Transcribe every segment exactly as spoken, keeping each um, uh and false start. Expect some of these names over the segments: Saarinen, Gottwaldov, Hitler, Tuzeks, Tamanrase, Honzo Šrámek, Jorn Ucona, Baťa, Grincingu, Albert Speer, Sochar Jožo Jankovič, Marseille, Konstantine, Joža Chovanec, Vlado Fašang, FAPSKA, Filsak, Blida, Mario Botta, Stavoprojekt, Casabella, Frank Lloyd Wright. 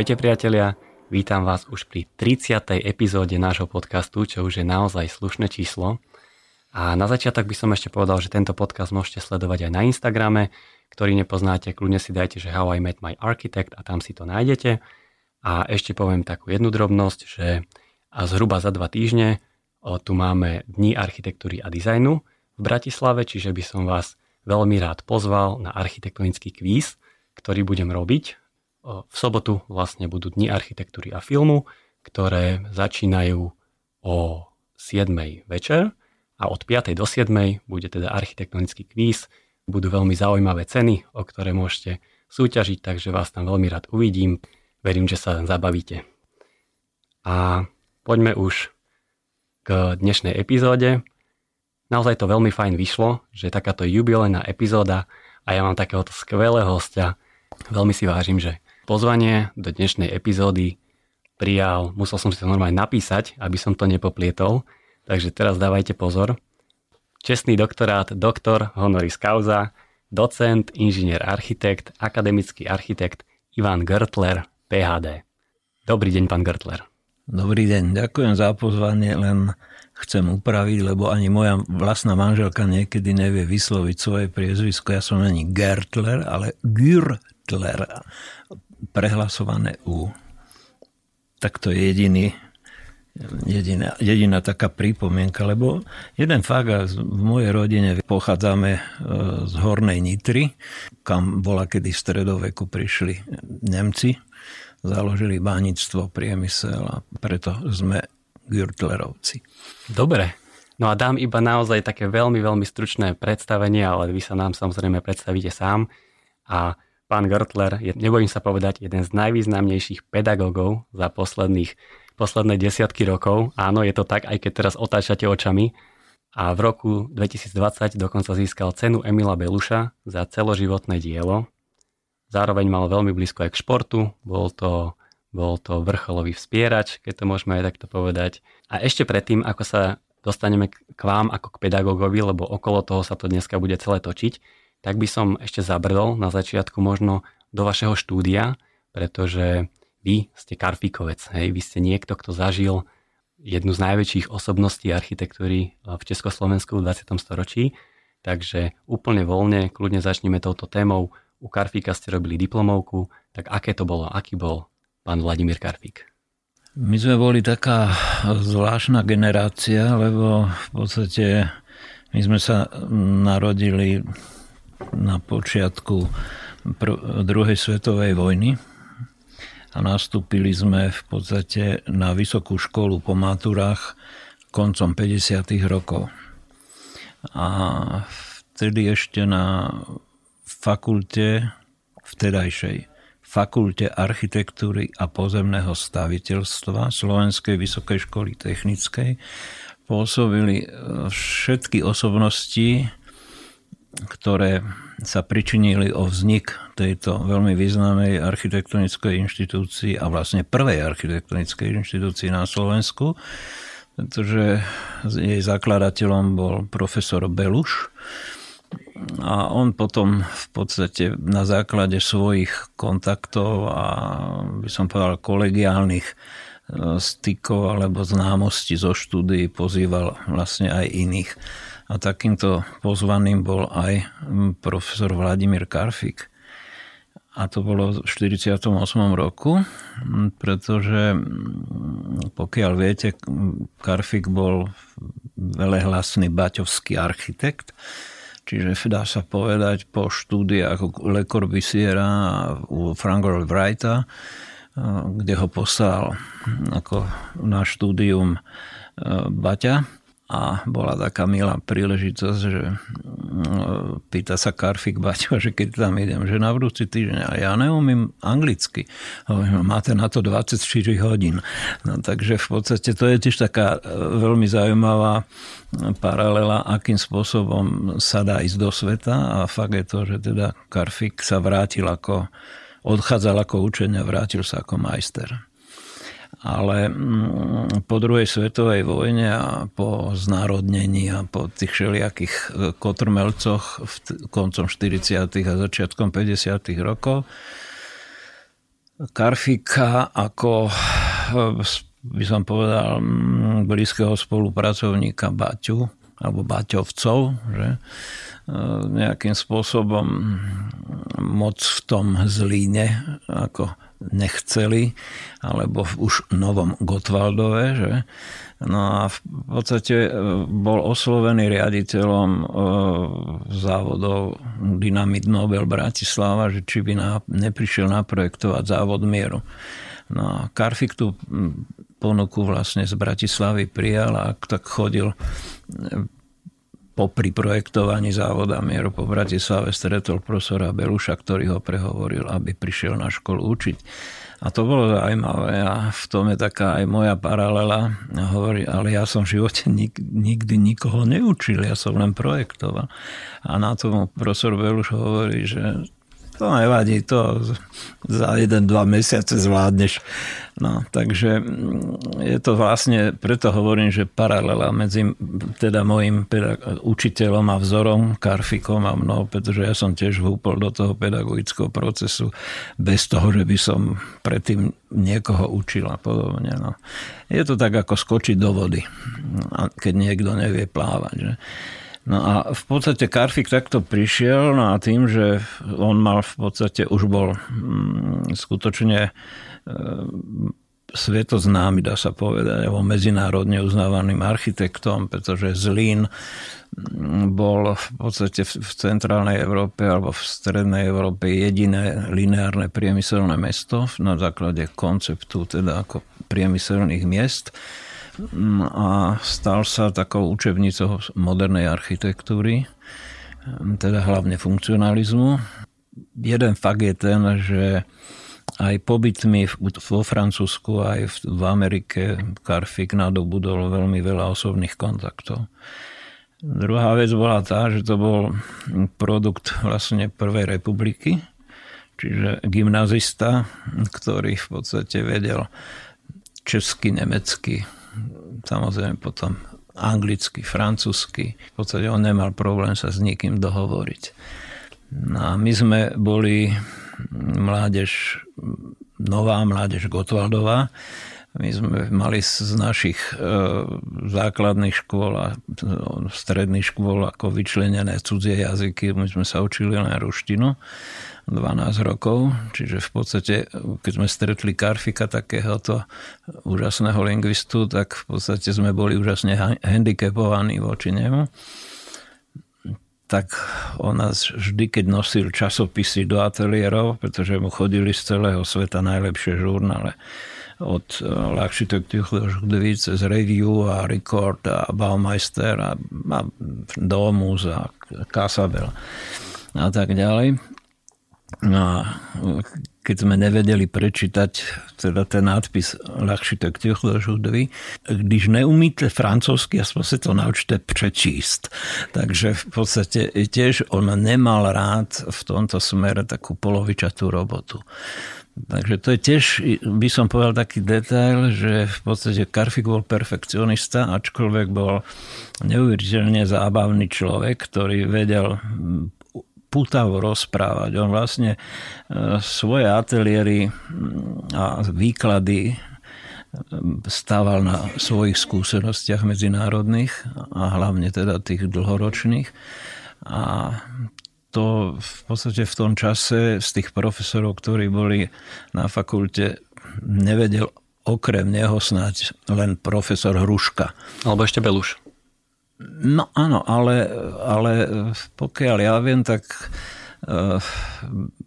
Ahojte priatelia, vítam vás už pri tridsiatej epizóde nášho podcastu, čo už je naozaj slušné číslo. A na začiatok by som ešte povedal, že tento podcast môžete sledovať aj na Instagrame, ktorý nepoznáte, kľudne si dajte, že How I Met My Architect a tam si to nájdete. A ešte poviem takú jednu drobnosť, že a zhruba za dva týždne o, tu máme Dni architektúry a dizajnu v Bratislave, čiže by som vás veľmi rád pozval na architektonický kvíz, ktorý budem robiť. V sobotu vlastne budú Dni architektúry a filmu, ktoré začínajú o siedmej večer a od piatej do siedmej bude teda architektonický kvíz. Budú veľmi zaujímavé ceny, o ktoré môžete súťažiť, takže vás tam veľmi rád uvidím. Verím, že sa zabavíte. A poďme už k dnešnej epizóde. Naozaj to veľmi fajn vyšlo, že takáto jubilejná epizóda a ja mám takéhoto skvelého hostia. Veľmi si vážim, že pozvanie do dnešnej epizódy prijal, musel som si to normálne napísať, aby som to nepoplietol, takže teraz dávajte pozor. Čestný doktorát, doktor, honoris causa, docent, inžinier, architekt, akademický architekt Ivan Gürtler, pé há dé. Dobrý deň, pán Gürtler. Dobrý deň, ďakujem za pozvanie, len chcem upraviť, lebo ani moja vlastná manželka niekedy nevie vysloviť svoje priezvisko. Ja som ani Gürtler, ale Gürtler. Prehlasované U. Tak to je jediný, jediná, jediná taká pripomienka, lebo jeden fakt, v mojej rodine pochádzame z Hornej Nitry, kam bola kedy v stredoveku prišli Nemci. Založili bánictvo, priemysel a preto sme Gürtlerovci. Dobre, no a dám iba naozaj také veľmi, veľmi stručné predstavenie, ale vy sa nám samozrejme predstavíte sám. A pán Gürtler je, nebojím sa povedať, jeden z najvýznamnejších pedagógov za posledných, posledné desiatky rokov. Áno, je to tak, aj keď teraz otáčate očami. A v roku dvetisícdvadsať dokonca získal cenu Emila Beluša za celoživotné dielo. Zároveň mal veľmi blízko aj k športu, bol to, bol to vrcholový vzpierač, keď to môžeme aj takto povedať. A ešte predtým, ako sa dostaneme k vám ako k pedagógovi, lebo okolo toho sa to dneska bude celé točiť, tak by som ešte zabrdol na začiatku možno do vašeho štúdia, pretože vy ste Karfíkovec, hej? Vy ste niekto, kto zažil jednu z najväčších osobností architektúry v Československu v dvadsiatom storočí, takže úplne voľne, kľudne začneme touto témou. U Karfíka ste robili diplomovku, tak aké to bolo? Aký bol pán Vladimír Karfík? My sme boli taká zvláštna generácia, lebo v podstate my sme sa narodili na počiatku pr- druhej svetovej vojny a nastúpili sme v podstate na vysokú školu po maturách koncom päťdesiatych rokov. A vtedy ešte na fakulte, vtedajšej fakulte architektúry a pozemného staviteľstva Slovenskej vysokej školy technickej pôsobili všetky osobnosti, ktoré sa pričinili o vznik tejto veľmi významnej architektonickej inštitúcii a vlastne prvej architektonickej inštitúcii na Slovensku, pretože jej zakladateľom bol profesor Beluš. A on potom v podstate na základe svojich kontaktov a by som povedal kolegiálnych stykov alebo známostí zo štúdií pozýval vlastne aj iných. A takýmto pozvaným bol aj profesor Vladimír Karfík. A to bolo v štyridsiatom ôsmom roku, pretože pokiaľ viete, Karfík bol veľhlasný baťovský architekt. Čiže dá sa povedať, po štúdiách Le Corbusiera u Franka Lloyd Wrighta, kde ho poslal ako na štúdium Baťa. A bola taká milá príležitosť, že pýta sa Karfík Baťa, že keď tam idem, že na budúci týždeň, ale ja neumím anglicky. Hovorím, máte na to dvadsaťštyri hodín. No, takže v podstate to je tiež taká veľmi zaujímavá paralela, akým spôsobom sa dá ísť do sveta. A fakt je to, že teda Karfík sa vrátil ako, odchádzal ako učeň a vrátil sa ako majster. Ale po druhej svetovej vojne a po znárodnení a po tých všelijakých kotrmelcoch v koncom štyridsiatych a začiatkom päťdesiatych rokov Karfíka ako, by som povedal, blízkeho spolupracovníka Baťu, alebo Baťovcov, že nejakým spôsobom moc v tom Zlíne, ako nechceli, alebo v už novom Gottwaldove, že? No a v podstate bol oslovený riaditeľom závodov Dynamit Nobel Bratislava, že či by na, neprišiel naprojektovať závod mieru. No a Karfík tú ponuku vlastne z Bratislavy prijal a tak chodil popri projektovaní závoda mieru po Bratislave, stretol profesora Beluša, ktorý ho prehovoril, aby prišiel na školu učiť. A to bolo zaujímavé a v tom je taká aj moja paralela. Hovorí, ale ja som v živote nik- nikdy nikoho neučil, ja som len projektoval. A na tom profesor Beluš hovorí, že to nevadí, to za jeden, dva mesiace zvládneš. No, takže je to vlastne, preto hovorím, že paralela medzi teda mojim pedag- učiteľom a vzorom, Karfíkom a mnou, pretože ja som tiež húpol do toho pedagogického procesu bez toho, že by som predtým niekoho učil a podobne. No. Je to tak, ako skočiť do vody, keď niekto nevie plávať, že? No a v podstate Karfík takto prišiel, no a tým, že on mal v podstate, už bol mm, skutočne e, svetoznámy, dá sa povedať, alebo medzinárodne uznávaným architektom, pretože Zlín bol v podstate v, v centrálnej Európe alebo v strednej Európe jediné lineárne priemyselné mesto na základe konceptu teda ako priemyselných miest. A stal sa takou učebnicou modernej architektúry, teda hlavne funkcionalizmu. Jeden fakt je ten, že aj pobytmi vo Francúzsku, aj v Amerike Karfík nadobudol veľmi veľa osobných kontaktov. Druhá vec bola tá, že to bol produkt vlastne Prvej republiky, čiže gymnazista, ktorý v podstate vedel česky, nemecky, samozrejme potom anglicky, francúzsky. V podstate on nemal problém sa s nikým dohovoriť. No a my sme boli mládež, nová mládež Gottwaldová. My sme mali z našich základných škôl a stredných škôl ako vyčlenené cudzie jazyky. My sme sa učili len ruštinu dvanásť rokov, čiže v podstate, keď sme stretli Karfíka, takéhoto úžasného lingvistu, tak v podstate sme boli úžasne handicapovaní voči nemu. Tak on nás vždy, keď nosil časopisy do ateliérov, pretože mu chodili z celého sveta najlepšie žurnále, od L'architecture de vie cez Review a Record a Baumeister a, a Domus a Casabella a tak ďalej. A keď sme nevedeli prečítať teda ten nadpis L'architecture de vie, když neumíte francúzsky, aspoň si to naučte prečíst. Takže v podstate tiež on nemal rád v tomto smere takú polovičatú robotu. Takže to je tiež, by som povedal, taký detail, že v podstate Karfík bol perfekcionista, ačkoľvek bol neuveriteľne zábavný človek, ktorý vedel pútavo rozprávať. On vlastne svoje ateliéry a výklady stával na svojich skúsenostiach medzinárodných a hlavne teda tých dlhoročných. A to v podstate v tom čase z tých profesorov, ktorí boli na fakulte, nevedel okrem neho snáď len profesor Hruška. Alebo ešte Beluš. No áno, ale, ale pokiaľ ja viem, tak uh,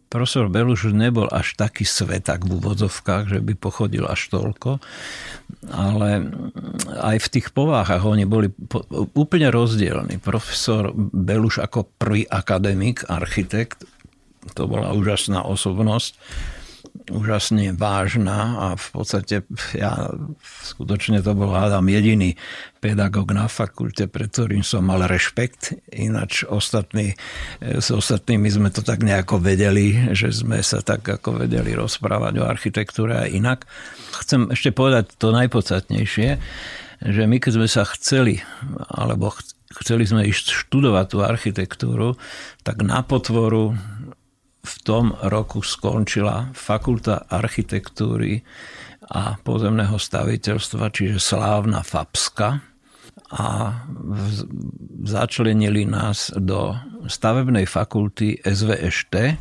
profesor Beluš už nebol až taký sveták v úvodzovkách, že by pochodil až toľko, ale aj v tých povahách oni boli po, úplne rozdielni. Profesor Beluš ako prvý akademik, architekt, to bola úžasná osobnosť, úžasne vážna a v podstate ja skutočne to bol, hádam, jediný pedagóg na fakulte, pred ktorým som mal rešpekt, ináč ostatní, s ostatnými sme to tak nejako vedeli, že sme sa tak ako vedeli rozprávať o architektúre a inak. Chcem ešte povedať to najpodstatnejšie, že my keď sme sa chceli, alebo chceli sme ísť študovať tú architektúru, tak na potvoru v tom roku skončila Fakulta architektúry a pozemného staviteľstva, čiže slávna FAPSKA, a začlenili nás do stavebnej fakulty es vé eš té,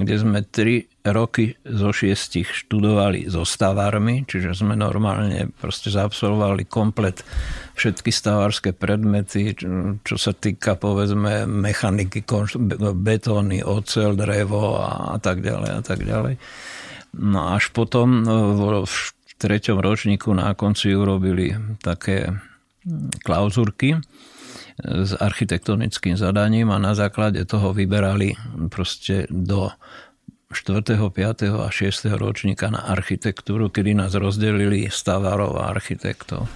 kde sme tri roky zo šiestich študovali so stavármi, čiže sme normálne proste zaabsolvovali komplet všetky stavárske predmety, čo, čo sa týka povedzme mechaniky, konš- betóny, oceľ, drevo a, a tak ďalej a tak ďalej. No až potom v, v treťom ročníku na konci urobili také klauzúrky s architektonickým zadaním a na základe toho vyberali proste do štvrtého, piateho a šiesteho ročníka na architektúru, kedy nás rozdelili stavárov a architektov.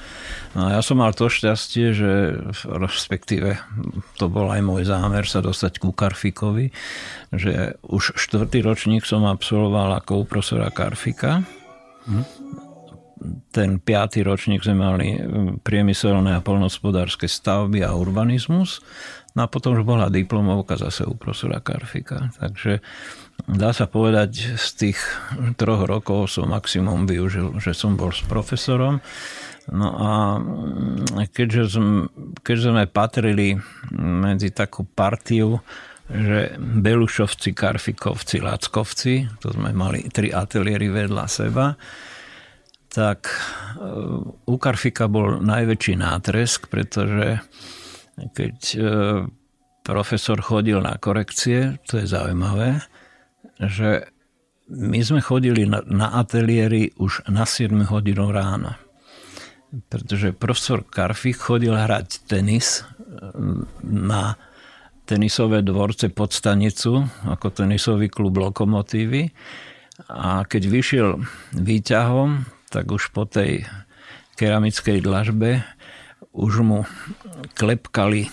No a ja som mal to šťastie, že respektíve to bol aj môj zámer sa dostať ku Karfíkovi, že už štvrtý ročník som absolvoval ako u profesora Karfíka. Hm. Ten piaty ročník sme mali priemyselné a poľnohospodárske stavby a urbanizmus. No a potom už bola diplomovka zase u profesora Karfíka. Takže dá sa povedať, z tých troch rokov som maximum využil, že som bol s profesorom. No a keďže sme, keďže sme patrili medzi takú partiu, že Belušovci, Karfíkovci, Lackovci, to sme mali tri ateliéry vedľa seba, tak u Karfíka bol najväčší nátresk, pretože keď profesor chodil na korekcie, to je zaujímavé, že my sme chodili na ateliéry už na siedmu hodinu ráno. Pretože profesor Karfík chodil hrať tenis na tenisové dvorce pod stanicu, ako tenisový klub Lokomotívy. A keď vyšiel výťahom, tak už po tej keramickej dlažbe už mu klepkali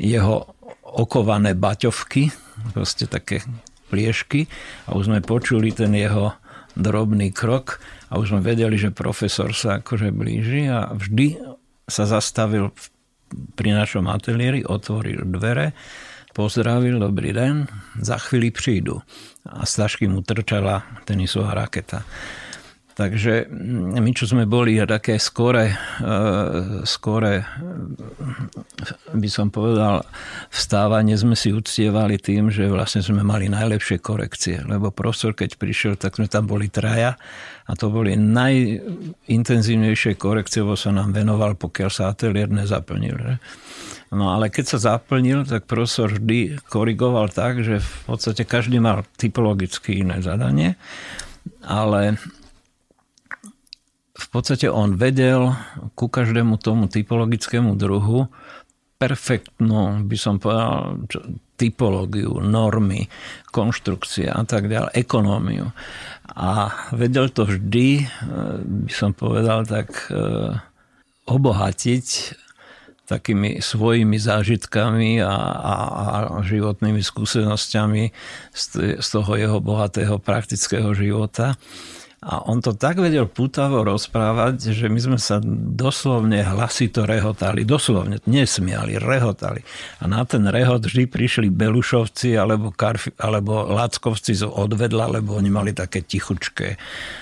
jeho okované baťovky, proste také pliešky, a už sme počuli ten jeho drobný krok a už sme vedeli, že profesor sa akože blíži, a vždy sa zastavil pri našom ateliéri, otvoril dvere, pozdravil, dobrý deň, za chvíli prídu. A z tašky mu trčala tenisová raketa. Takže my, čo sme boli také skore, skore, by som povedal, vstávanie, sme si uctievali tým, že vlastne sme mali najlepšie korekcie. Lebo profesor, keď prišiel, tak sme tam boli traja a to boli najintenzívnejšie korekcie, lebo sa nám venoval, pokiaľ sa ateliér nezaplnil. Že? No ale keď sa zaplnil, tak profesor vždy korigoval tak, že v podstate každý mal typologicky iné zadanie, ale v podstate on vedel ku každému tomu typologickému druhu perfektnú, by som povedal, typológiu, normy, konštrukcie a tak ďalej, ekonómiu. A vedel to vždy, by som povedal, tak obohatiť takými svojimi zážitkami a, a, a životnými skúsenosťami z, z toho jeho bohatého praktického života. A on to tak vedel pútavo rozprávať, že my sme sa doslovne hlasito rehotali. Doslovne, nesmiali, rehotali. A na ten rehot vždy prišli Belušovci alebo, Karfi, alebo Lackovci z odvedla, lebo oni mali také tichučké,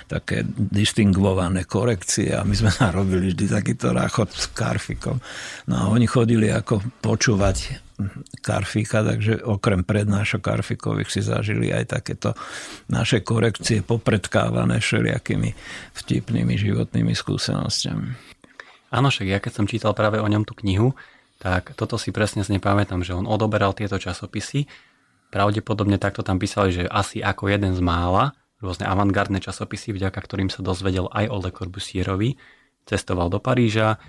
také distingvované korekcie a my sme narobili vždy takýto ráchod s Karfíkom. No a oni chodili ako počúvať Karfíka, takže okrem prednášok Karfíkových si zažili aj takéto naše korekcie popredkávané všelijakými vtipnými životnými skúsenostiami. Áno, však ja keď som čítal práve o ňom tú knihu, tak toto si presne nepamätám, že on odoberal tieto časopisy. Pravdepodobne takto tam písali, že asi ako jeden z mála, rôzne avantgardné časopisy, vďaka ktorým sa dozvedel aj o Le Corbusierovi. Cestoval do Paríža,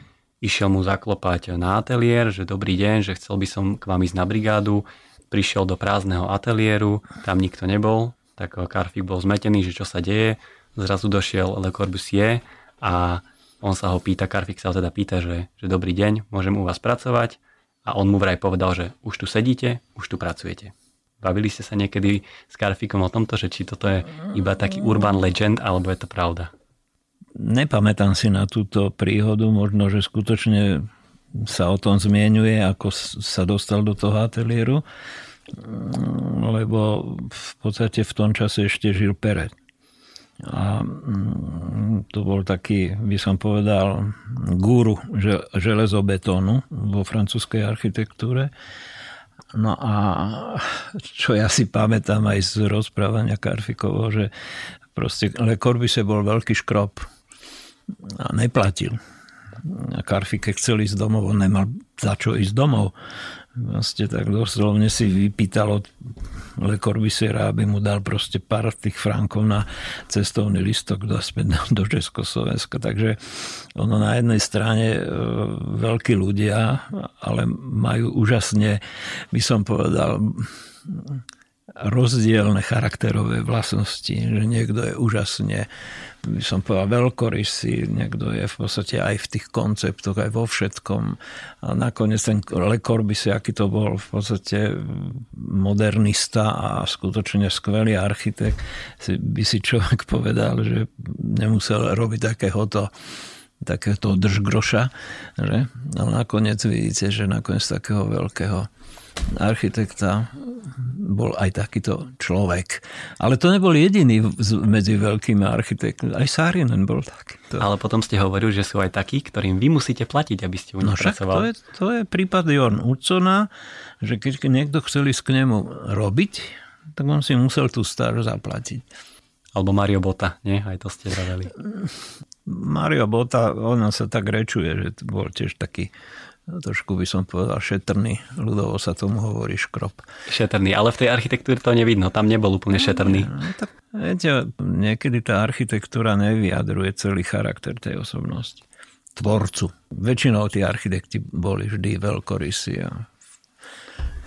išiel mu zaklopať na ateliér, že dobrý deň, že chcel by som k vám ísť na brigádu. Prišiel do prázdneho ateliéru, tam nikto nebol, tak Karfík bol zmetený, že čo sa deje. Zrazu došiel Le Corbusier a on sa ho pýta, Karfík sa ho teda pýta, že, že dobrý deň, môžem u vás pracovať. A on mu vraj povedal, že už tu sedíte, už tu pracujete. Bavili ste sa niekedy s Karfíkom o tomto, že či toto je iba taký urban legend, alebo je to pravda? Nepamätám si na túto príhodu, možno, že skutočne sa o tom zmieňuje, ako sa dostal do toho ateliéru. lebo v podstate v tom čase ešte žil Perret. A to bol taký, by som povedal, guru železobetónu vo francúzskej architektúre. No a čo ja si pamätám aj z rozprávania Karfíkovo, že proste Le Corbusier bol veľký škrob a neplatil. A Karfík chcel ísť domov, on nemal za čo ísť domov. Vlastne tak doslovne si vypýtal od Le Corbusiera, aby mu dal proste pár tých frankov na cestovný listok dospäť do Československa. Takže ono na jednej strane veľkí ľudia, ale majú úžasne, by som povedal, rozdielne charakterové vlastnosti. Že niekto je úžasne, by som povedal, veľkorysý, niekto je v podstate aj v tých konceptoch, aj vo všetkom. A nakoniec ten Le Corbusier, aký to bol v podstate modernista a skutočne skvelý architekt, by si človek povedal, že nemusel robiť takéhoto takéhoto držgroša. Že? Ale nakoniec vidíte, že nakoniec takého veľkého architekta bol aj takýto človek. Ale to nebol jediný medzi veľkými architektmi. Aj Saarinen bol takýto. Ale potom ste hovorili, že sú aj takí, ktorým vy musíte platiť, aby ste u nich no pracovali. To je, to je prípad Jorn Ucona, že keď niekto chcel ísť k nemu robiť, tak on si musel tú stáž zaplatiť. Alebo Mario Botta, nie? Aj to ste vraveli. Mario Botta, ono sa tak rečuje, že bol tiež taký trošku by som povedal šetrný. Ľudovo sa tomu hovorí škrop. Šetrný, ale v tej architektúre to nevidno. Tam nebol úplne šetrný. No, tak, viete, niekedy tá architektúra nevyjadruje celý charakter tej osobnosti. Tvorcu. Väčšinou tí architekti boli vždy veľkorysí a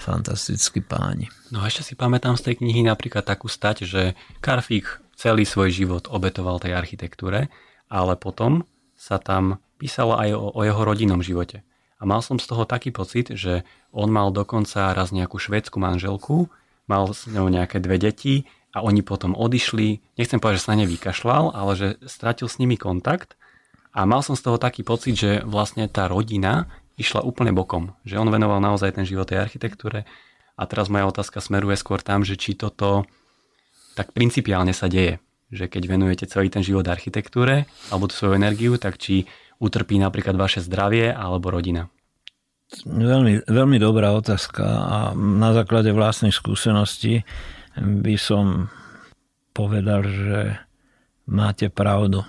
fantastickí páni. No a ešte si pamätám z tej knihy napríklad takú stať, že Karfík celý svoj život obetoval tej architektúre, ale potom sa tam písalo aj o, o jeho rodinnom živote. A mal som z toho taký pocit, že on mal dokonca raz nejakú švédsku manželku, mal s ňou nejaké dve deti a oni potom odišli. Nechcem povedať, že sa na ne vykašľal, ale že stratil s nimi kontakt. A mal som z toho taký pocit, že vlastne tá rodina išla úplne bokom. Že on venoval naozaj ten život tej architektúre. A teraz moja otázka smeruje skôr tam, že či toto tak principiálne sa deje. Že keď venujete celý ten život architektúre alebo tú svoju energiu, tak či utrpí napríklad vaše zdravie alebo rodina? Veľmi, veľmi dobrá otázka a na základe vlastnej skúsenosti by som povedal, že máte pravdu.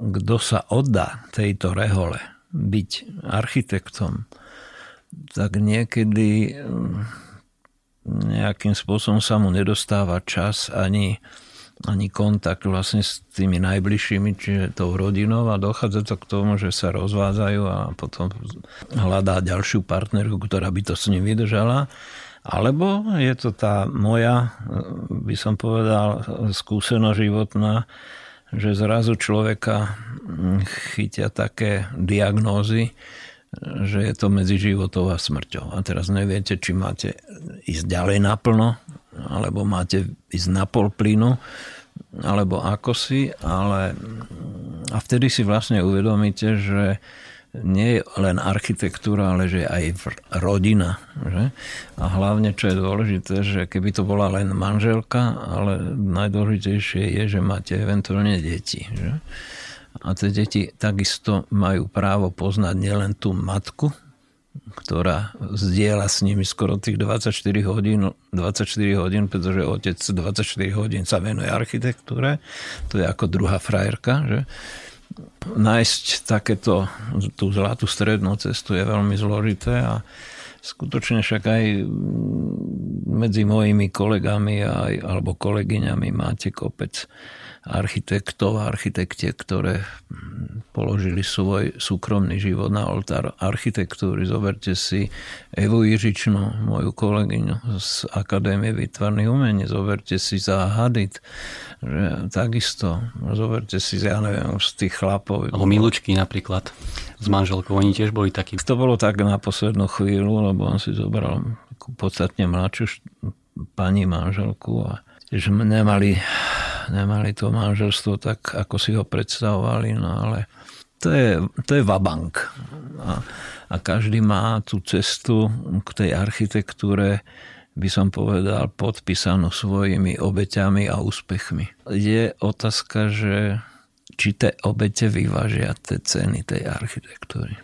Kto sa oddá tejto rehole byť architektom, tak niekedy nejakým spôsobom sa mu nedostáva čas ani ani kontakt vlastne s tými najbližšími, čiže tou rodinou a dochádza to k tomu, že sa rozvádzajú a potom hľadá ďalšiu partnerku, ktorá by to s ním vydržala. Alebo je to tá moja, by som povedal, skúsenosť životná, že zrazu človeka chytia také diagnózy, že je to medzi životom a smrťou. A teraz neviete, či máte ísť ďalej naplno, alebo máte ísť na pol plynu, alebo ako si, ale a vtedy si vlastne uvedomíte, že nie je len architektúra, ale že aj rodina. Že? A hlavne, čo je dôležité, že keby to bola len manželka, ale najdôležitejšie je, že máte eventuálne deti. Že? A tie deti takisto majú právo poznať nielen tú matku, ktorá zdieľa s nimi skoro tých dvadsaťštyri hodín, dvadsaťštyri hodín, pretože otec dvadsaťštyri hodín sa venuje architektúre. To je ako druhá frajerka. Že? Nájsť takéto, tú zlatú strednú cestu je veľmi zložité a skutočne však aj medzi mojimi kolegami aj, alebo kolegyňami máte kopec architektov a architektie, ktoré položili svoj súkromný život na oltár architektúry. Zoberte si Evu Jiřičnú, moju kolegyňu z Akadémie výtvarných umení. Zoberte si Zaha Hadid. Že, takisto. Zoberte si, ja neviem, z tých chlapov. Alebo Milučky napríklad s manželkou. Oni tiež boli takí. To bolo tak na poslednú chvíľu, lebo on si zobral podstatne mladšiu pani manželku a že nemali, nemali to manželstvo tak, ako si ho predstavovali, no ale to je, to je vabank. A, a každý má tú cestu k tej architektúre, by som povedal, podpísanú svojimi obeťami a úspechmi. Je otázka, že či tie obete vyvážia tie ceny tej architektúry.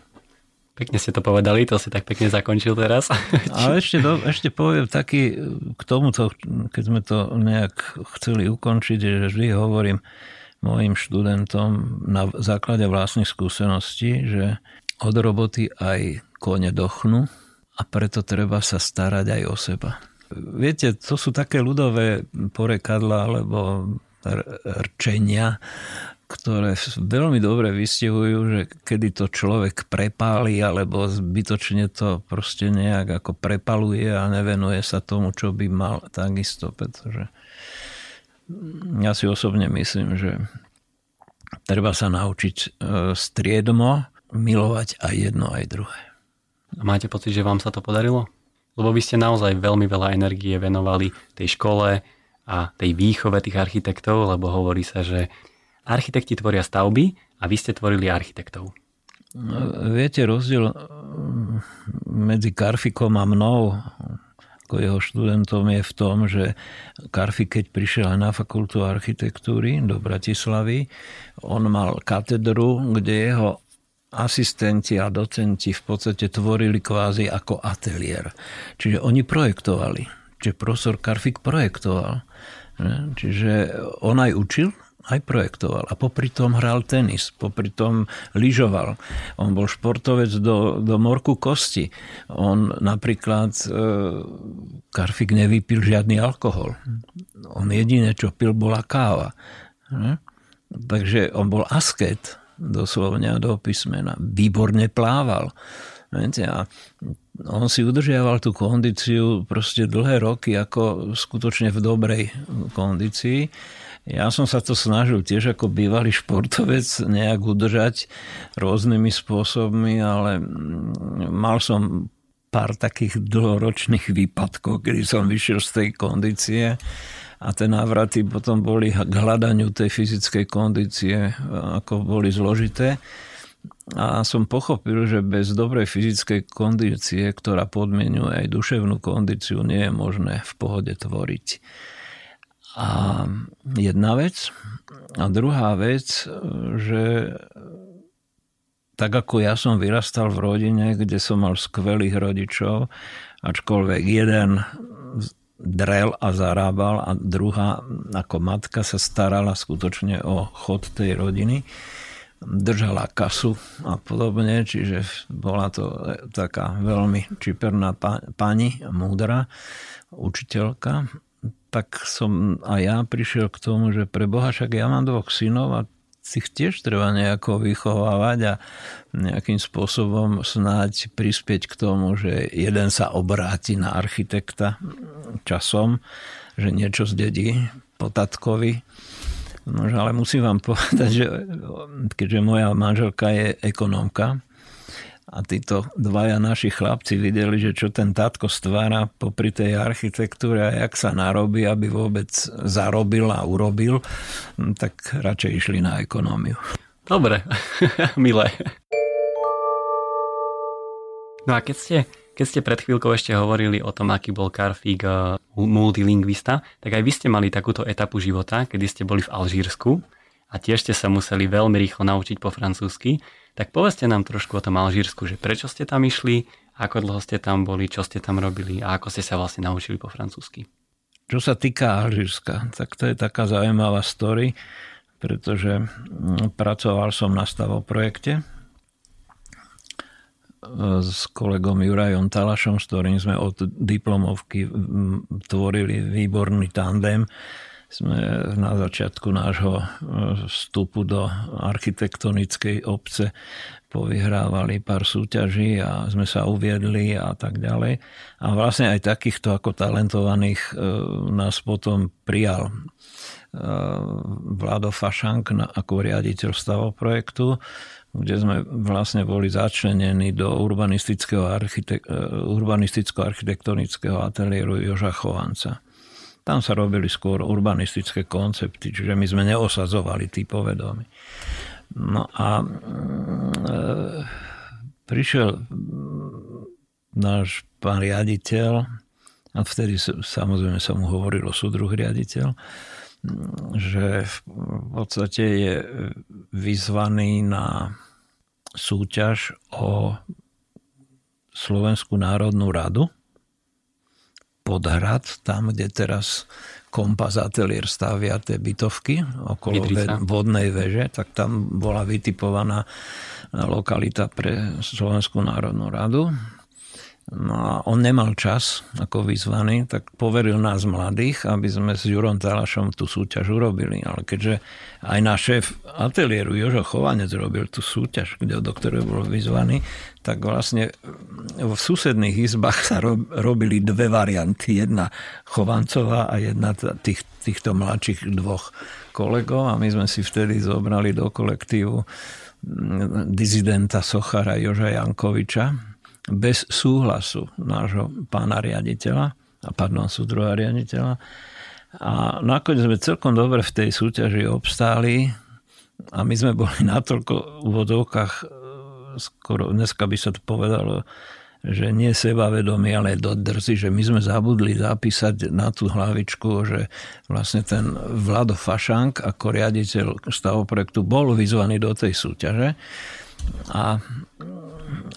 Pekne ste to povedali, to si tak pekne zakončil teraz. Ale ešte, do, ešte poviem taký, k tomuto, keď sme to nejak chceli ukončiť, že vždy hovorím mojim študentom na základe vlastných skúseností, že od roboty aj kone dochnú a preto treba sa starať aj o seba. Viete, to sú také ľudové porekadlá alebo rčenia, ktoré veľmi dobre vystihujú, že kedy to človek prepáli alebo zbytočne to proste nejak ako prepaluje a nevenuje sa tomu, čo by mal takisto, pretože ja si osobne myslím, že treba sa naučiť striedmo milovať aj jedno, aj druhé. Máte pocit, že vám sa to podarilo? Lebo vy ste naozaj veľmi veľa energie venovali tej škole a tej výchove tých architektov, lebo hovorí sa, že architekti tvoria stavby a vy ste tvorili architektov. Viete, rozdiel medzi Karfíkom a mnou, ako jeho študentom, je v tom, že Karfík, keď prišiel na fakultu architektúry do Bratislavy, on mal katedru, kde jeho asistenti a docenti v podstate tvorili kvázi ako ateliér. Čiže oni projektovali. Čiže profesor Karfík projektoval. Čiže on aj učil, aj projektoval. A popri tom hral tenis, popri tom lyžoval. On bol športovec do, do morku kosti. On napríklad, e, Karfík nevypil žiadny alkohol. On jediné, čo pil, bola káva. Ne? Takže on bol asket, doslovne do písmena. Výborne plával. Viete, a on si udržiaval tú kondíciu proste dlhé roky ako skutočne v dobrej kondícii. Ja som sa to snažil tiež ako bývalý športovec nejak udržať rôznymi spôsobmi, ale mal som pár takých dlhoročných výpadkov, kedy som vyšiel z tej kondície a tie návraty potom boli k hľadaniu tej fyzickej kondície, ako boli zložité. A som pochopil, že bez dobrej fyzickej kondície, ktorá podmienuje aj duševnú kondíciu, nie je možné v pohode tvoriť. A jedna vec. A druhá vec, že tak ako ja som vyrastal v rodine, kde som mal skvelých rodičov, ačkoľvek jeden drel a zarábal a druhá ako matka sa starala skutočne o chod tej rodiny. Držala kasu a podobne, čiže bola to taká veľmi čiperná pani, múdra učiteľka. Tak som a ja prišiel k tomu, že pre Boha, však ja mám dvoch synov a ich tiež treba nejako vychovávať a nejakým spôsobom snáď prispieť k tomu, že jeden sa obráti na architekta časom, že niečo zdedí po tatkovi. No, ale musím vám povedať, že keďže moja manželka je ekonómka a títo dvaja naši chlapci videli, že čo ten tátko stvára popri tej architektúre a jak sa narobí, aby vôbec zarobil a urobil, tak radšej išli na ekonómiu. Dobre, milé. No a keď ste, keď ste pred chvíľkou ešte hovorili o tom, aký bol Karfík multilingvista, tak aj vy ste mali takúto etapu života, kedy ste boli v Alžírsku a tiež ste sa museli veľmi rýchlo naučiť po francúzsky. Tak povedzte nám trošku o tom Alžírsku, že prečo ste tam išli, ako dlho ste tam boli, čo ste tam robili a ako ste sa vlastne naučili po francúzsky. Čo sa týka Alžírska, tak to je taká zaujímavá story, pretože pracoval som na stavoprojekte s kolegom Jurajom Talášom, s ktorým sme od diplomovky tvorili výborný tandem. Sme na začiatku nášho vstupu do architektonickej obce povyhrávali pár súťaží a sme sa uviedli a tak ďalej. A vlastne aj takýchto ako talentovaných nás potom prijal Vlado Fašang ako riaditeľ stavoprojektu, kde sme vlastne boli začlenení do urbanistického architek- urbanisticko-architektonického ateliéru Joža Chovanca. Tam sa robili skôr urbanistické koncepty, čiže my sme neosadzovali typové domy. No a e, prišiel náš pán riaditeľ, a vtedy samozrejme sa mu hovorilo súdruh riaditeľ, že v podstate je vyzvaný na súťaž o Slovenskú národnú radu Podhrad, tam, kde teraz Kompas Atelier stavia tie bytovky okolo vodnej veže, tak tam bola vytipovaná lokalita pre Slovenskú národnú radu. No a on nemal čas ako vyzvaný, tak poveril nás mladých, aby sme s Jurom Talášom tú súťaž urobili. Ale keďže aj náš šéf ateliéru Jožo Chovanec robil tú súťaž, kde, do ktorej bol vyzvaný, tak vlastne v susedných izbách sa robili dve varianty. Jedna Chovancová a jedna tých, týchto mladších dvoch kolegov. A my sme si vtedy zobrali do kolektívu dizidenta Sochara Joža Jankoviča, bez súhlasu nášho pána riaditeľa, a pardon, súdruha riaditeľa. A nakoniec sme celkom dobre v tej súťaži obstáli a my sme boli natoľko v úvodovkách, skoro dneska by sa to povedalo, že nie sebavedomí, ale do drzy, že my sme zabudli zapísať na tú hlavičku, že vlastne ten Vlado Fašang ako riaditeľ stavoprojektu bol vyzvaný do tej súťaže a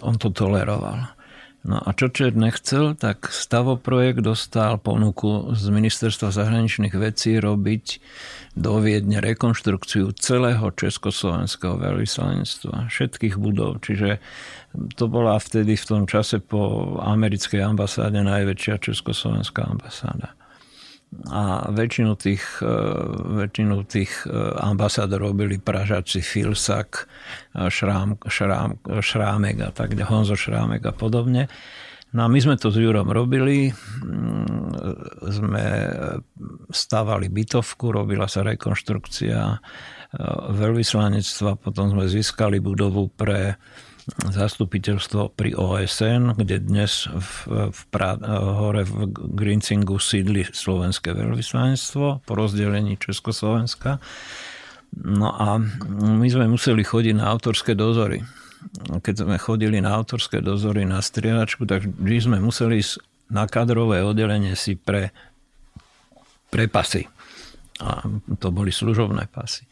on to toleroval. No a čo Čer nechcel, tak stavoprojekt dostal ponuku z Ministerstva zahraničných vecí robiť do Viedne rekonštrukciu celého Československého veľvyslanstva, všetkých budov. Čiže to bola vtedy v tom čase po americkej ambasáde najväčšia československá ambasáda. A väčšinu tých, väčšinu tých ambasád robili Pražáci, Filsak, Šrám, Šrám, Šrámek a tak, Honzo Šrámek a podobne. No a my sme to s Jurom robili, sme stavali bytovku, robila sa rekonštrukcia veľvyslanectva, potom sme získali budovu pre zastupiteľstvo pri O S N, kde dnes v, v pra, hore v Grincingu sídli Slovenské veľvyslanectvo po rozdelení Československa. No a my sme museli chodiť na autorské dozory. Keď sme chodili na autorské dozory na strieľačku, tak vždy sme museli ísť na kadrové oddelenie si pre, pre pasy. A to boli služobné pasy.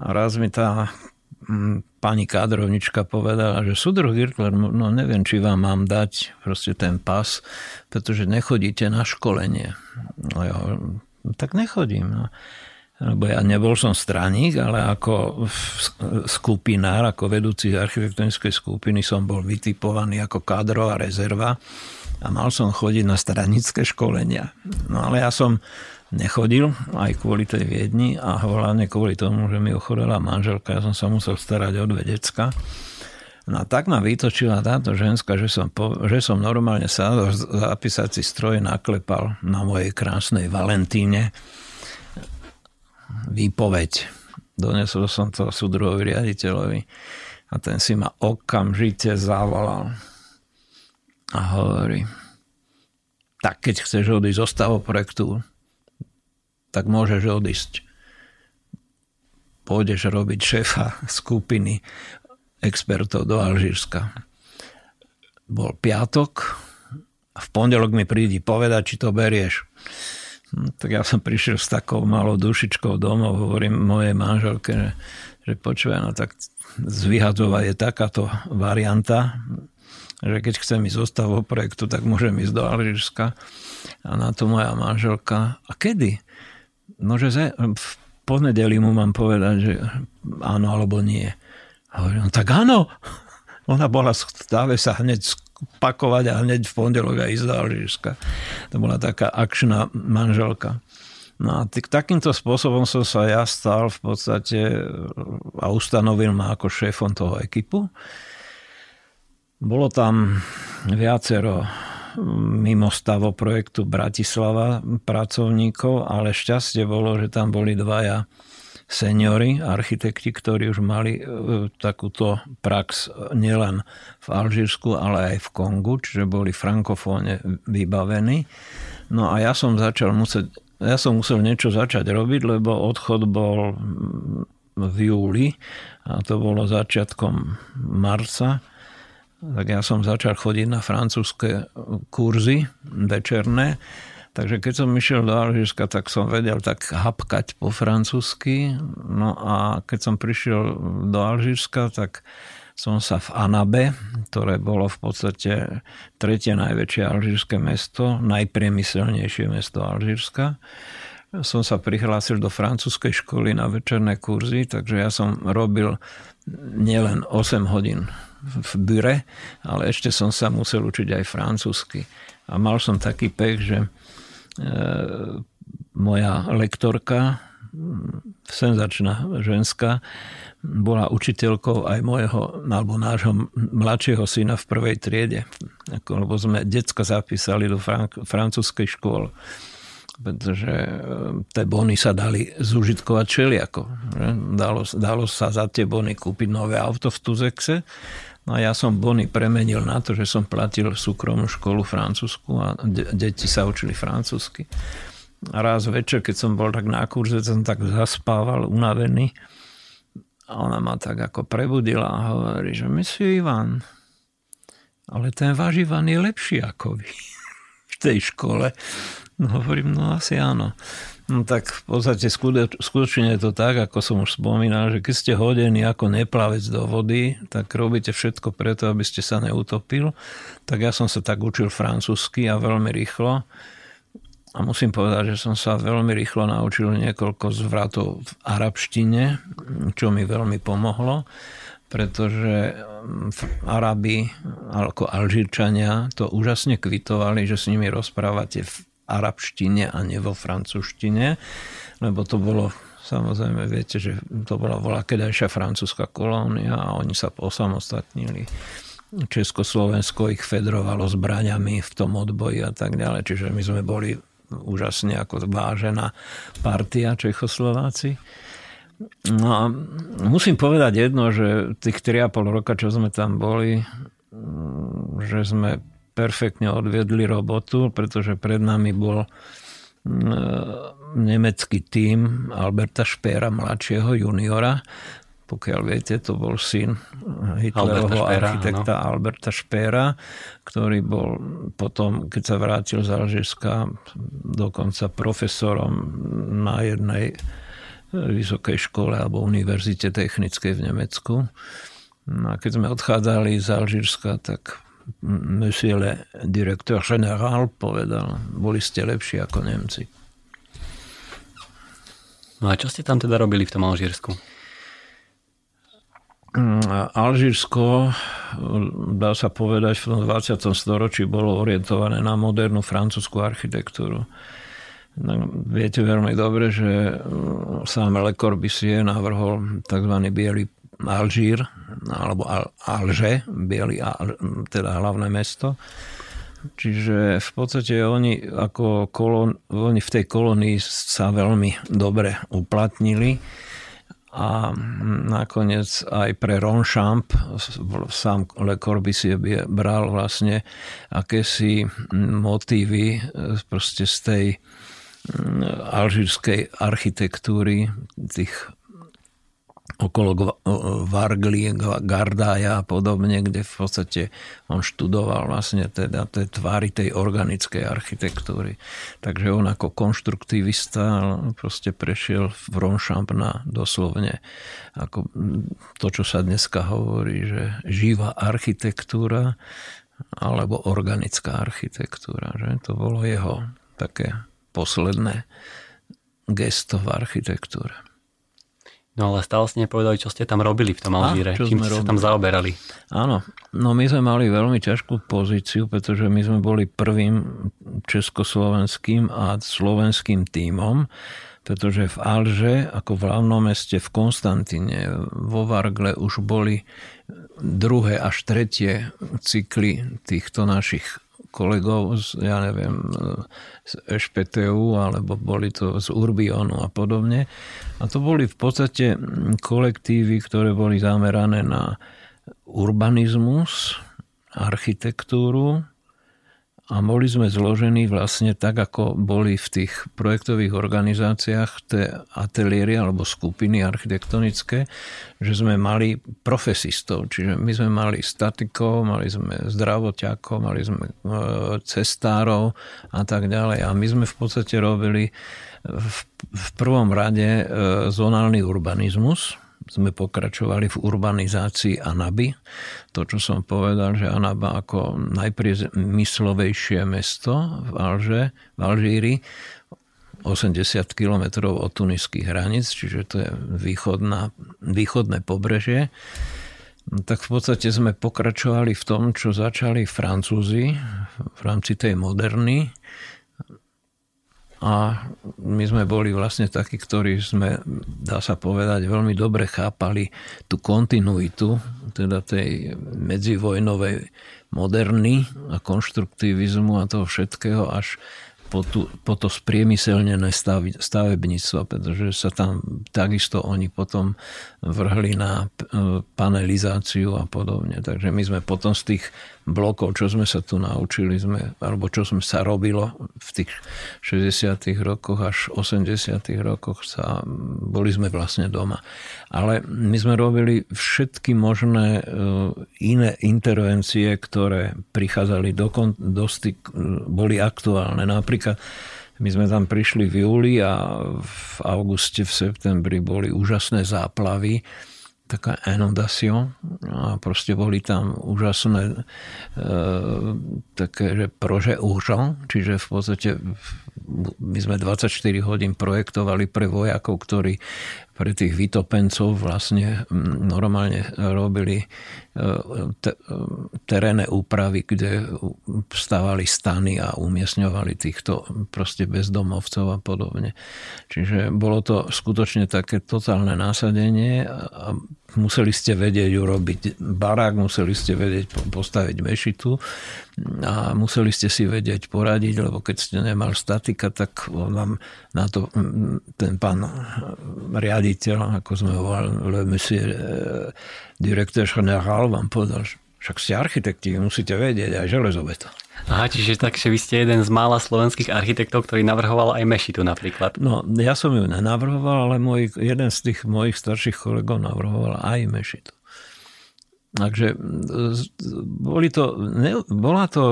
A raz mi tá pani kádrovnička povedala, že súdruh Gürtler, no neviem, či vám mám dať proste ten pas, pretože nechodíte na školenie. No ja, tak nechodím. No. Lebo ja nebol som straník, ale ako skupinár, ako vedúci architektonickej skupiny som bol vytipovaný ako kádrová rezerva a mal som chodiť na stranické školenia. No ale ja som nechodil, aj kvôli tej Viedni a hlavne kvôli tomu, že mi ochorela manželka, ja som sa musel starať o dve decka. No a tak ma vytočila táto ženská, že som, po, že som normálne sa zapísací stroj naklepal na mojej krásnej Valentíne výpoveď. Donesol som to súdruhovi riaditeľovi a ten si ma okamžite zavolal a hovorí, tak keď chceš odísť zo stavoprojektu, tak môžeš odísť. Pôjdeš robiť šéfa skupiny expertov do Alžírska. Bol piatok a v pondelok mi prídi povedať, či to berieš. No, tak ja som prišiel s takou malou dušičkou domov, hovorím mojej manželke, že, že počúvaj, no tak z Vyhadzova je takáto varianta, že keď chcem ísť zo stavoprojektu, tak môžem ísť do Alžírska. A na to moja manželka, a kedy? No, že ze, v ponedeli mu mám povedať, že áno alebo nie. A hovorím, no, tak áno. Ona bola v stave sa hneď pakovať a hneď v pondelok aj ísť do Alžírska. To bola taká akčná manželka. No a t- takýmto spôsobom som sa ja stal v podstate a ustanovil ma ako šéfom toho ekipu. Bolo tam viacero mimo stavoprojektu Bratislava pracovníkov, ale šťastie bolo, že tam boli dvaja seniori, architekti, ktorí už mali takúto prax nielen v Alžírsku, ale aj v Kongu, čiže boli frankofóne vybavení. No a ja som začal musieť, ja som musel niečo začať robiť, lebo odchod bol v júli a to bolo začiatkom marca, tak ja som začal chodiť na francúzske kurzy večerné. Takže keď som išiel do Alžírska, tak som vedel tak hapkať po francúzsky. No a keď som prišiel do Alžírska, tak som sa v Annabe, ktoré bolo v podstate tretie najväčšie alžírske mesto, najpriemyselnejšie mesto Alžírska, som sa prihlásil do francúzskej školy na večerné kurzy, takže ja som robil nielen osem hodín v byre, ale ešte som sa musel učiť aj francúzsky. A mal som taký pech, že moja lektorka, senzačná ženská, bola učiteľkou aj môjho, alebo nášho mladšieho syna v prvej triede. Lebo sme decka zapísali do frank- francúzskej školy. Pretože tie bony sa dali zúžitkovať všeliako. Dalo, dalo sa za tie bony kúpiť nové auto v Tuzekse. No a ja som bony premenil na to, že som platil súkromnú školu francúzsku a de- deti sa učili francúzsky. A raz večer, keď som bol tak na kurze, som tak zaspával, unavený. A ona ma tak ako prebudila a hovorí, že monsieur Ivan, ale ten váš Ivan je lepší ako vy v tej škole. No, hovorím, no asi áno. No tak v podstate skutočne je to tak, ako som už spomínal, že keď ste hodení ako neplavec do vody, tak robíte všetko preto, aby ste sa neutopil. Tak ja som sa tak učil francúzsky a veľmi rýchlo. A musím povedať, že som sa veľmi rýchlo naučil niekoľko zvratov v arabštine, čo mi veľmi pomohlo, pretože Arabi ako Alžírčania to úžasne kvitovali, že s nimi rozprávate v arabštine a ne vo francúzštine, lebo to bolo, samozrejme, viete, že to bola voľakedajšia francúzska kolónia a oni sa osamostatnili. Československo ich fedrovalo zbraňami v tom odboji a tak ďalej, čiže my sme boli úžasne ako vážená partia Čechoslováci. No a musím povedať jedno, že tých tri a pol roka, čo sme tam boli, že sme perfektne odviedli robotu, pretože pred nami bol nemecký tím Alberta Speera, mladšieho juniora. Pokiaľ viete, to bol syn Hitlerovho architekta no. Alberta Speera, ktorý bol potom, keď sa vrátil z Alžírska, dokonca profesorom na jednej vysokej škole alebo univerzite technickej v Nemecku. No a keď sme odchádzali z Alžírska, tak monsieur le directeur général povedal, boli ste lepší ako Nemci. No a čo ste tam teda robili v tom Alžírsku? Alžírsko, dá sa povedať, v tom dvadsiatom storočí bolo orientované na modernú francúzsku architektúru. Viete veľmi dobre, že sám Le Corbusier navrhol tzv. biely Alžír, alebo Alže, biely, teda hlavné mesto. Čiže v podstate oni, ako kolon, oni v tej kolónii sa veľmi dobre uplatnili a nakoniec aj pre Ronchamp sám Le Corbusier bral vlastne akési motívy proste z tej alžírskej architektúry, tých okolo Ouargly, Gardaja a podobne, kde v podstate on študoval vlastne teda tie tvary tej organickej architektúry. Takže on ako konštruktivista proste prešiel v Ronchamp na doslovne ako to, čo sa dneska hovorí, že živá architektúra alebo organická architektúra. Že? To bolo jeho také posledné gesto v architektúre. No ale stále ste nepovedali, čo ste tam robili v tom Alžíre, čím ste sa tam zaoberali. Áno, no my sme mali veľmi ťažkú pozíciu, pretože my sme boli prvým československým a slovenským tímom, pretože v Alže, ako v hlavnom meste v Konstantine, vo Ouargle už boli druhé až tretie cykly týchto našich kolegov z, ja neviem, z Ešpeteú, alebo boli to z Urbionu a podobne. A to boli v podstate kolektívy, ktoré boli zamerané na urbanizmus, architektúru a boli sme zložení vlastne tak, ako boli v tých projektových organizáciách tie ateliéry alebo skupiny architektonické, že sme mali profesistov, čiže my sme mali statikov, mali sme zdravoťákov, mali sme cestárov a tak ďalej. A my sme v podstate robili v, v prvom rade zonálny urbanizmus, sme pokračovali v urbanizácii Annaby. To, čo som povedal, že Annaba ako najpriemyslovejšie mesto v Alže, v Alžíri, osemdesiat kilometrov od tuniských hraníc, čiže to je východná, východné pobrežie. Tak v podstate sme pokračovali v tom, čo začali Francúzi v rámci tej moderny. A my sme boli vlastne takí, ktorí sme, dá sa povedať, veľmi dobre chápali tú kontinuitu, teda tej medzivojnovej moderny a konštruktivizmu a toho všetkého až po, tu, po to spriemyselnené stav, stavebníctvo, pretože sa tam takisto oni potom vrhli na panelizáciu a podobne. Takže my sme potom z tých blokov, čo sme sa tu naučili, sme, alebo čo sme sa robilo v tých šesťdesiatych rokoch až osemdesiatych rokoch, sa, boli sme vlastne doma. Ale my sme robili všetky možné iné intervencie, ktoré prichádzali do, do styku, boli aktuálne. Napríklad my sme tam prišli v júli a v auguste, v septembri boli úžasné záplavy, taká inondácia, a proste boli tam úžasné e, také, že projet urgent, čiže v podstate my sme dvadsaťštyri hodín projektovali pre vojakov, ktorí pre tých vytopencov vlastne normálne robili te, terénne úpravy, kde stavali stany a umiestňovali týchto proste bezdomovcov a podobne. Čiže bolo to skutočne také totálne nasadenie a museli ste vedieť urobiť barák, museli ste vedieť postaviť mešitu a museli ste si vedieť poradiť, lebo keď ste nemali statika, tak vám na to ten pán riaditeľ, ako sme hovorili, le monsieur directeur général, vám povedal, že však ste architekti, musíte vedieť aj železobeta. Aha, čiže takže vy ste jeden z mála slovenských architektov, ktorý navrhoval aj mešitu napríklad. No, ja som ju nenavrhoval, ale môj, jeden z tých mojich starších kolegov navrhoval aj mešitu. Takže boli to, ne, bola to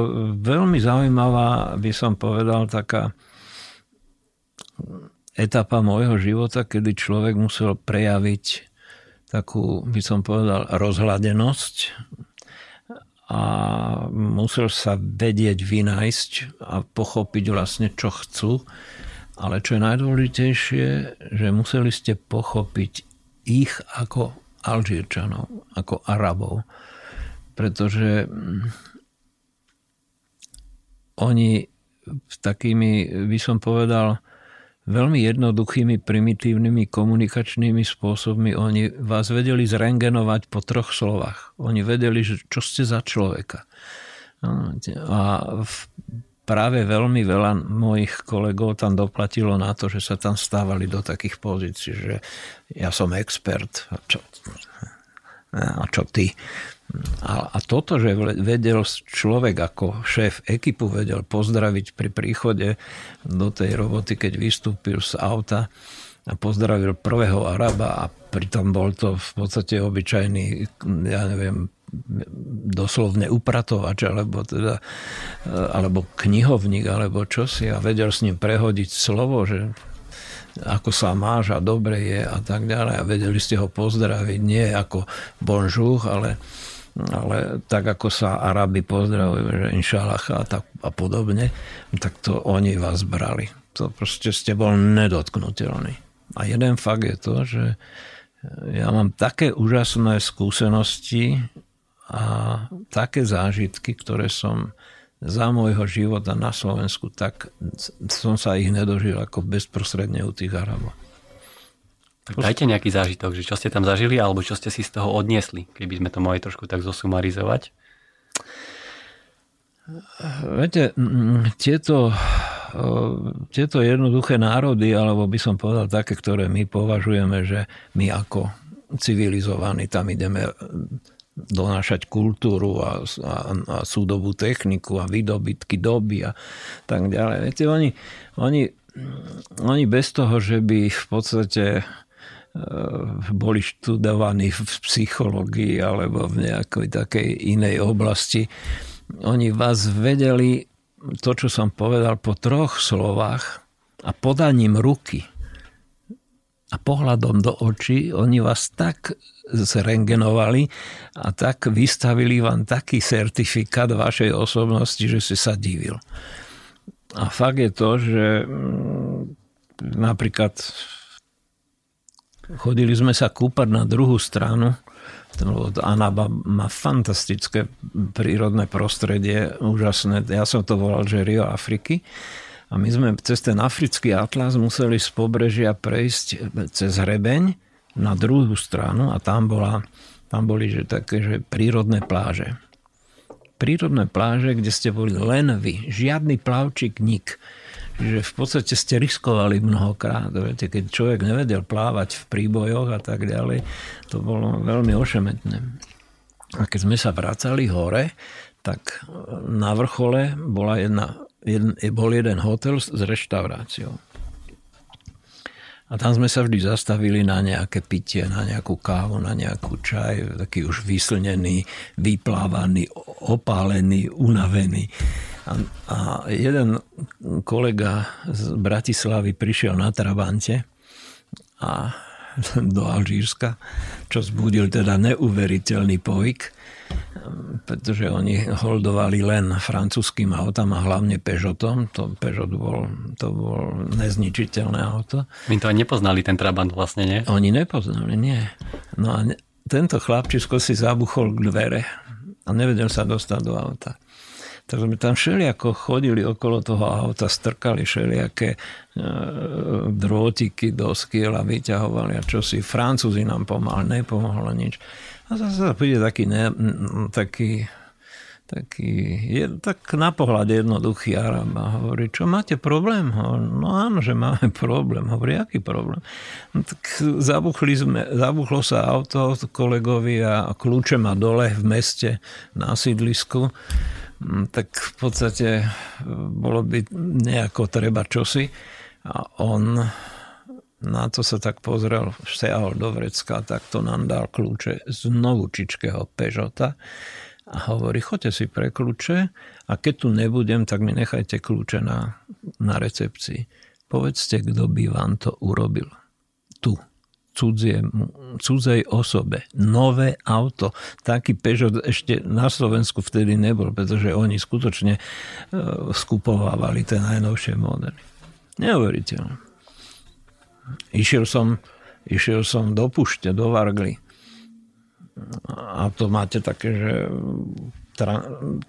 veľmi zaujímavá, by som povedal, taká etapa môjho života, kedy človek musel prejaviť takú, by som povedal, rozhladenosť a musel sa vedieť vynájsť a pochopiť vlastne, čo chcú. Ale čo je najdôležitejšie, že museli ste pochopiť ich ako Alžírčanov, ako Arabov. Pretože oni takými, by som povedal, veľmi jednoduchými, primitívnymi komunikačnými spôsobmi oni vás vedeli zrengenovať po troch slovách. Oni vedeli, že čo ste za človeka. A práve veľmi veľa mojich kolegov tam doplatilo na to, že sa tam stávali do takých pozícií, že ja som expert. A čo, a čo ty? A, a toto, že vedel človek ako šéf ekipu, vedel pozdraviť pri príchode do tej roboty, keď vystúpil z auta a pozdravil prvého Araba a pritom bol to v podstate obyčajný, ja neviem, doslovne upratovač, alebo teda, alebo knihovník, alebo čosi, a vedel s ním prehodiť slovo, že ako sa máš a dobre je a tak ďalej, a vedeli ste ho pozdraviť nie ako bonžúr, ale ale tak, ako sa Arabi pozdravujú, že inšallah a, tak, a podobne, tak to oni vás brali. To proste ste bol nedotknutelný. A jeden fakt je to, že ja mám také úžasné skúsenosti a také zážitky, ktoré som za môjho života na Slovensku, tak som sa ich nedožil ako bezprostredne u tých Arabov. Tak dajte nejaký zážitok, že čo ste tam zažili alebo čo ste si z toho odniesli, keby sme to mohli trošku tak zosumarizovať. Viete, tieto, tieto jednoduché národy, alebo by som povedal také, ktoré my považujeme, že my ako civilizovaní tam ideme donášať kultúru a, a, a súdobú techniku a výdobytky doby a tak ďalej. Viete, oni, oni, oni bez toho, že by v podstate boli študovaní v psychológii alebo v nejakej takej inej oblasti, oni vás vedeli, to, čo som povedal, po troch slovách a podaním ruky a pohľadom do očí, oni vás tak zrengenovali a tak vystavili vám taký certifikát vašej osobnosti, že si sa divil. A fakt je to, že napríklad chodili sme sa kúpať na druhú stranu. Annaba má fantastické prírodné prostredie, úžasné. Ja som to volal, že Rio Afriky. A my sme cez ten africký atlas museli z pobrežia prejsť cez hrebeň na druhú stranu a tam, bola, tam boli že také že prírodné pláže. Prírodné pláže, kde ste boli len vy. Žiadny plavčík, nik. Že v podstate ste riskovali mnohokrát. Viete, keď človek nevedel plávať v príbojoch a tak ďalej, to bolo veľmi ošemetné. A keď sme sa vracali hore, tak na vrchole bola jedna, jeden, bol jeden hotel s reštauráciou. A tam sme sa vždy zastavili na nejaké pitie, na nejakú kávu, na nejakú čaj, taký už vyslnený, vyplávaný, opálený, unavený. A, a jeden kolega z Bratislavy prišiel na Trabante a do Alžírska, čo zbudil teda neuveriteľný povyk, pretože oni holdovali len francúzským autom a hlavne Peugeotom. To Peugeot bol, to bol nezničiteľné auto. My to ani nepoznali, ten Trabant vlastne, nie? Oni nepoznali, nie. No a ne, tento chlapčisko si zabuchol k dvere a nevedel sa dostať do auta. Takže sme tam všelijako chodili okolo toho auta, strkali všelijaké e, drôtiky do skiel a vyťahovali a čosi. Francúzi nám pomáhali, nepomohlo nič. A zase príde taký, ne, taký, taký je, tak na pohľad jednoduchý Arab a hovorí, čo máte problém? Hovorí, no áno, že máme problém. Hovorí, aký problém? No, tak zabuchli sme, zabuchlo sa auto kolegovi a kľúče ma dole v meste na sídlisku. Tak v podstate bolo by nejako treba čosi. A on na to sa tak pozrel, siahol do vrecka, tak to nám dal kľúče z novúčičkého Peugeota a hovorí, choďte si pre kľúče a keď tu nebudem, tak mi nechajte kľúče na, na recepcii. Povedzte, kto by vám to urobil. Tu. Cudzie, cudzej osobe. Nové auto. Taký Peugeot ešte na Slovensku vtedy nebol, pretože oni skutočne skupovávali tie najnovšie modely. Neuveriteľné. Išiel som, išiel som do púšte, do Ouargly. A to máte také, že tran,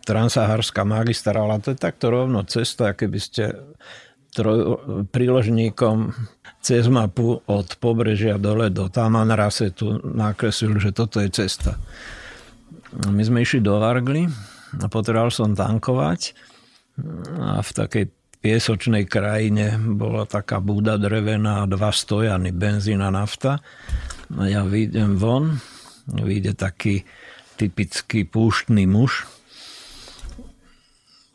transahárska magistrála, to je takto rovno cesta, keby ste troj, príložníkom cez mapu od pobrežia dole do Tamanrase tu nakreslil, že toto je cesta. My sme išli do Ouargly a potreboval som tankovať a v takej piesočnej krajine bola taká búda drevená, dva stojany, benzín a nafta. A ja vyjdem von, vyjde taký typický púštny muž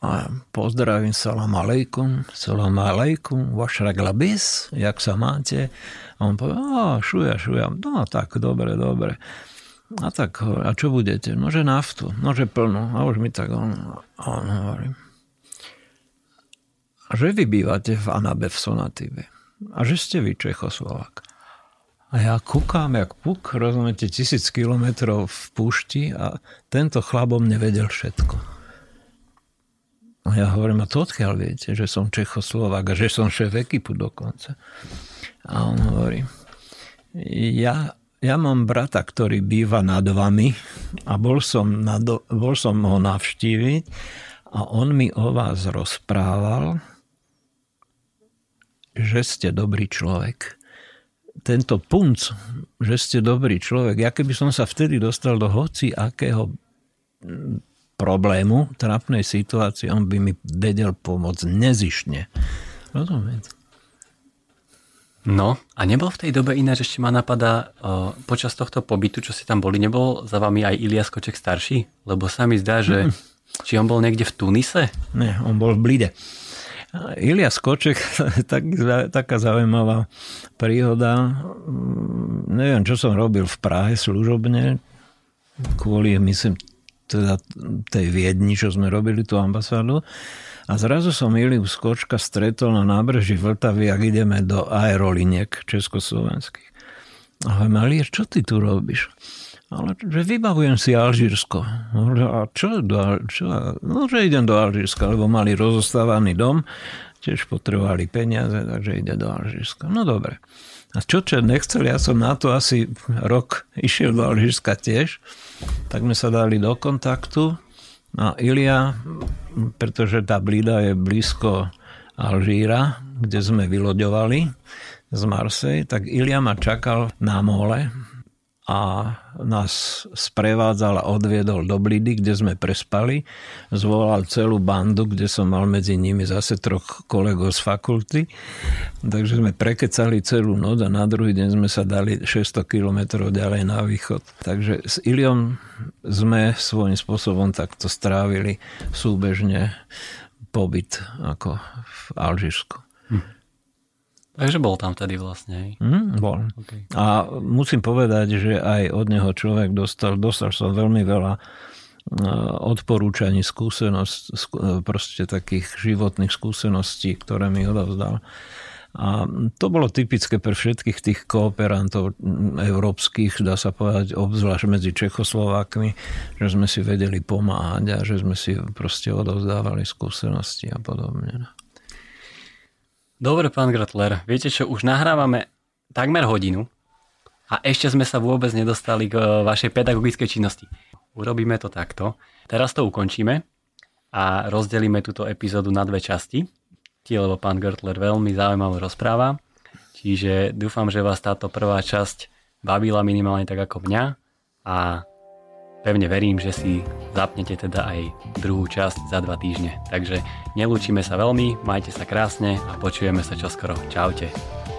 a pozdravím, salam alejkum, salam alejkum, vaš raglabis, jak sa máte? A on povie, a šuja, šuja, no tak, dobre, dobre. A tak, a čo budete? Nože naftu, nože plnú. A už mi tak on, on hovorí, a že vy bývate v Annabe v Sonatíve. A že ste vy Čechoslovák. A ja kúkam, jak puk, rozumiete, tisíc kilometrov v púšti a tento chlapom nevedel všetko. A ja hovorím, a to odkiaľ viete, že som Čechoslovák a že som šéf ekipu dokonca. A on hovorí, ja, ja mám brata, ktorý býva nad vami a bol som, na, bol som ho navštíviť a on mi o vás rozprával, že ste dobrý človek. Tento punc, že ste dobrý človek. Ja keby som sa vtedy dostal do hoci akého problému, trápnej situácie, on by mi vedel pomôcť nezištne. Rozumiete? No a nebol v tej dobe ináč, ešte ma napadá, uh, počas tohto pobytu, čo si tam boli, nebol za vami aj Ilja Skoček starší? Lebo sa mi zdá, že mm. či on bol niekde v Tunise? Nie, on bol v Blide. Ilja Skoček, tak, taká zaujímavá príhoda. Neviem, čo som robil v Prahe služobne, kvôli, myslím, teda tej Viedni, čo sme robili tú ambasádu. A zrazu som Iliu Skočka stretol na nábreží Vltavy, ak ideme do aeroliniek československých. A hovorím, Alieš, čo ty tu robíš? Ale že vybavujem si Alžírsko. A čo? Do, čo? No, že idem do Alžírska, lebo mali rozostávaný dom, tiež potrebovali peniaze, takže ide do Alžírska. No dobre. A čo, čo nechceli, ja som na to asi rok išiel do Alžírska tiež, tak sme sa dali do kontaktu. A Ilia, pretože tá Blida je blízko Alžíra, kde sme vyloďovali z Marsej, tak Ilia ma čakal na mole a nás sprevádzal a odviedol do Blidy, kde sme prespali. Zvolal celú bandu, kde som mal medzi nimi zase troch kolegov z fakulty. Takže sme prekecali celú noc a na druhý deň sme sa dali šesťsto kilometrov ďalej na východ. Takže s Iliom sme svojím spôsobom takto strávili súbežne pobyt ako v Alžírsku. Hm. Takže bol tam vtedy vlastne. Mm, bol. Okay. A musím povedať, že aj od neho človek dostal, dostal som veľmi veľa odporúčaní, skúsenosť, proste takých životných skúseností, ktoré mi odovzdal. A to bolo typické pre všetkých tých kooperantov európskych, dá sa povedať, obzvlášť medzi Čechoslovákmi, že sme si vedeli pomáhať a že sme si proste odovzdávali skúsenosti a podobne. Dobre, pán Gürtler, viete čo, už nahrávame takmer hodinu a ešte sme sa vôbec nedostali k vašej pedagogickej činnosti. Urobíme to takto. Teraz to ukončíme a rozdelíme túto epizódu na dve časti, lebo pán Gürtler veľmi zaujímavo rozpráva. Čiže dúfam, že vás táto prvá časť bavila minimálne tak ako mňa a pevne verím, že si zapnete teda aj druhú časť za dva týždne. Takže nelúčime sa veľmi, majte sa krásne a počujeme sa čoskoro. Čaute.